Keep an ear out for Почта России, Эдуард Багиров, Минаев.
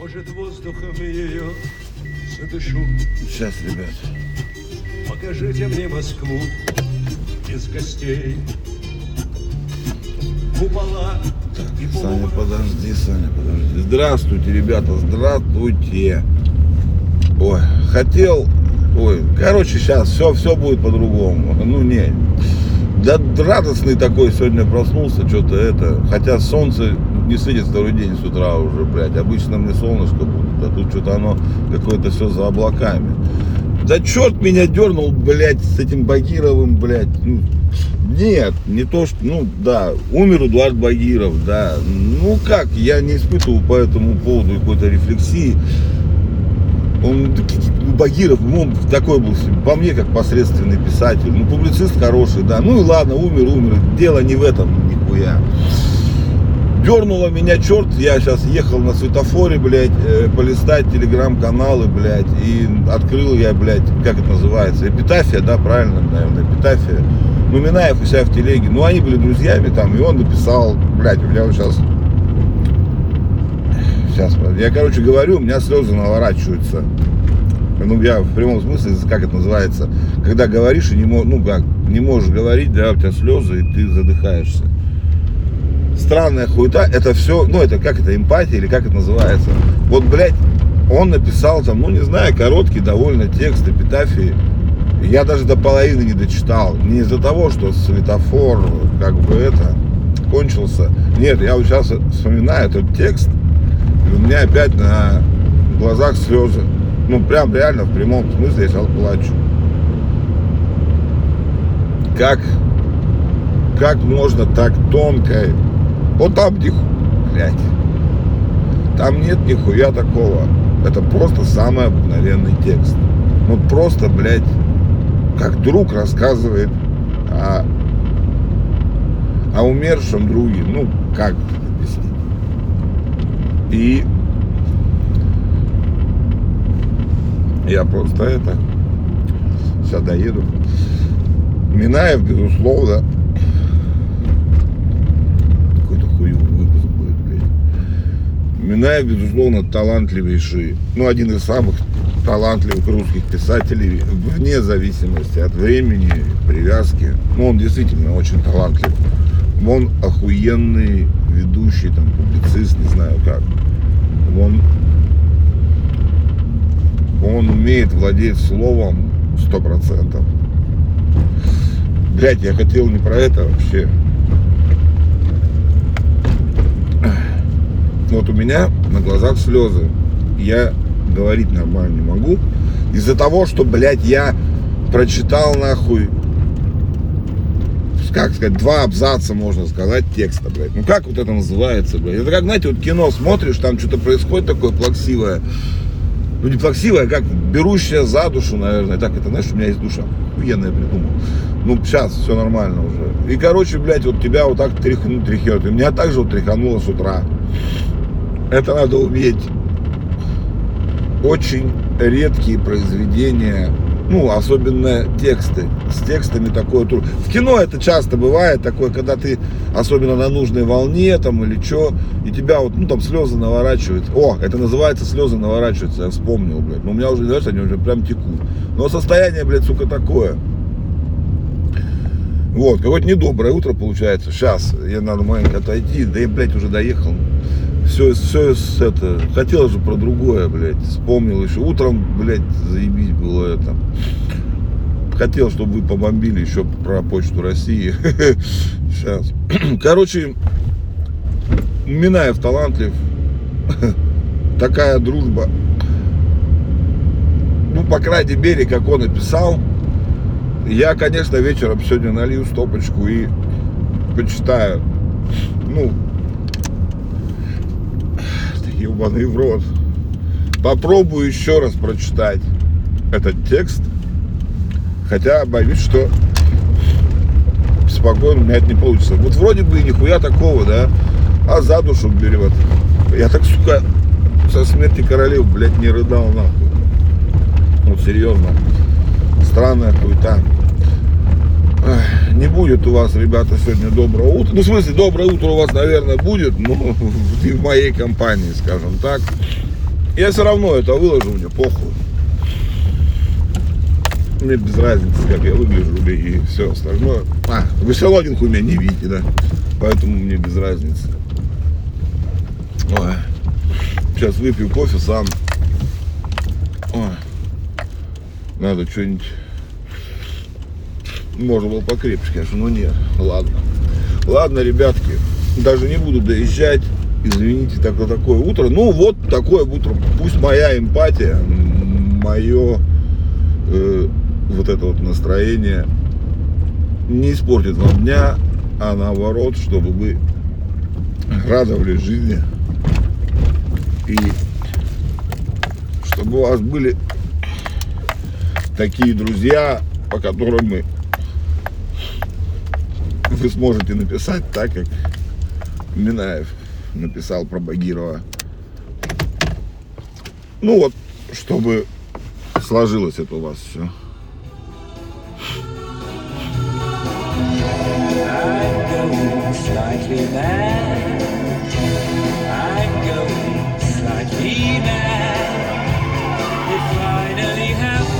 Может, воздухом ее задышу. Сейчас, ребят. Покажите мне Москву без костей. Купола так, и Саня, подожди, Саня, подожди. Здравствуйте, ребята, здравствуйте. Ой, хотел... Ой, короче, сейчас все будет по-другому. Ну, не... Да радостный такой сегодня проснулся, что-то это. Хотя солнце не светит второй день с утра уже, блядь. Обычно мне солнышко будет, а тут что-то оно какое-то все за облаками. Да черт меня дернул, блядь, с этим Багировым, блядь. Нет, не то, что, ну да, умер Эдуард Багиров, да. Ну как, я не испытывал по этому поводу какой-то рефлексии. Он Багиров, он такой был, по мне, как посредственный писатель. Ну, публицист хороший, да. Ну и ладно, умер. Дело не в этом, нихуя. Дернуло меня, черт, я сейчас ехал на светофоре, блядь, полистать телеграм-каналы, блядь, и открыл я, блядь, как это называется, эпитафия, да, правильно, наверное, эпитафия. Ну, Минаев у себя в телеге, ну, они были друзьями там, и он написал, блядь, у меня вот сейчас, я, короче, говорю, у меня слезы наворачиваются. Ну, я в прямом смысле, как это называется, когда говоришь и не можешь, ну, как, не можешь говорить, да, у тебя слезы, и ты задыхаешься. Странная хуета, это все, ну, это как это, эмпатия или как это называется. Вот, блядь, он написал там, ну, не знаю, короткий довольно текст эпитафии. Я даже до половины не дочитал. Не из-за того, что светофор, как бы, это, кончился. Нет, я вот сейчас вспоминаю этот текст, и у меня опять на глазах слезы. Ну, прям реально, в прямом смысле, я сейчас плачу. Как можно так тонко? Вот там, блядь, там нет нихуя такого. Это просто самый обыкновенный текст. Ну, просто, блядь, как друг рассказывает о умершем друге. Ну, как объяснить? И я просто это... Сейчас доеду. Минаев, безусловно... Минаев, безусловно, талантливейший, ну, один из самых талантливых русских писателей, вне зависимости от времени, привязки. Ну, он действительно очень талантлив. Он охуенный ведущий, там, публицист, не знаю как. Он умеет владеть словом 100%. Блядь, я хотел не про это вообще. Вот у меня на глазах слезы. Я говорить нормально не могу. Из-за того, что, блядь, я прочитал нахуй, как сказать, 2 абзаца, можно сказать, текста, блядь. Ну как вот это называется, блядь? Это как, знаете, вот кино смотришь, там что-то происходит такое плаксивое. Ну не плаксивое, а как берущее за душу, наверное. Так это, знаешь, у меня есть душа. Охуенно я придумал. Ну сейчас все нормально уже. И, короче, блядь, вот тебя вот так тряхнет. И меня также вот тряхануло с утра. Это надо уметь. Очень редкие произведения, ну, особенно тексты. С текстами такое трудно. В кино это часто бывает такое, когда ты особенно на нужной волне там или что, и тебя вот, ну, там слезы наворачиваются. О, это называется слезы наворачиваются, я вспомнил, блядь. Ну, у меня уже, знаешь, они уже прям текут. Но состояние, блядь, сука, такое. Вот, какое-то недоброе утро получается. Сейчас, я надо маленько отойти, да я, блядь, уже доехал. Все это, хотел же про другое, блядь, вспомнил еще. Утром, блядь, заебись было это. Хотел, чтобы вы побомбили еще про Почту России. Сейчас. Короче, Минаев талантлив. Такая дружба. Ну, по крайней мере, как он описал. Я, конечно, вечером сегодня налью стопочку и почитаю. Ну, ебаный в рот. Попробую еще раз прочитать этот текст. Хотя боюсь, что спокойно у меня это не получится. Вот вроде бы и нихуя такого, да. А за душу берет. Я так, сука, со смерти королев, блядь, не рыдал нахуй. Вот серьезно. Странная хуйта. Не будет у вас, ребята, сегодня доброго утра. Ну, в смысле, доброе утро у вас, наверное, будет, но в моей компании, скажем так. Я все равно это выложу, мне похуй. Мне без разницы, как я выгляжу и все остальное. Вы Солодинку меня не видите, да? Поэтому мне без разницы. Ой. Сейчас выпью кофе сам. Ой. Надо что-нибудь. Можно было покрепче, конечно, но нет. Ладно. Ладно, ребятки. Даже не буду доезжать. Извините, такое утро. Ну, вот такое утро. Пусть моя эмпатия, мое вот это вот настроение не испортит вам дня, а наоборот, чтобы вы радовались жизни и чтобы у вас были такие друзья, по которым вы сможете написать так, как Минаев написал про Багирова. Ну вот, чтобы сложилось это у вас все. I'm going slightly mad. I'm going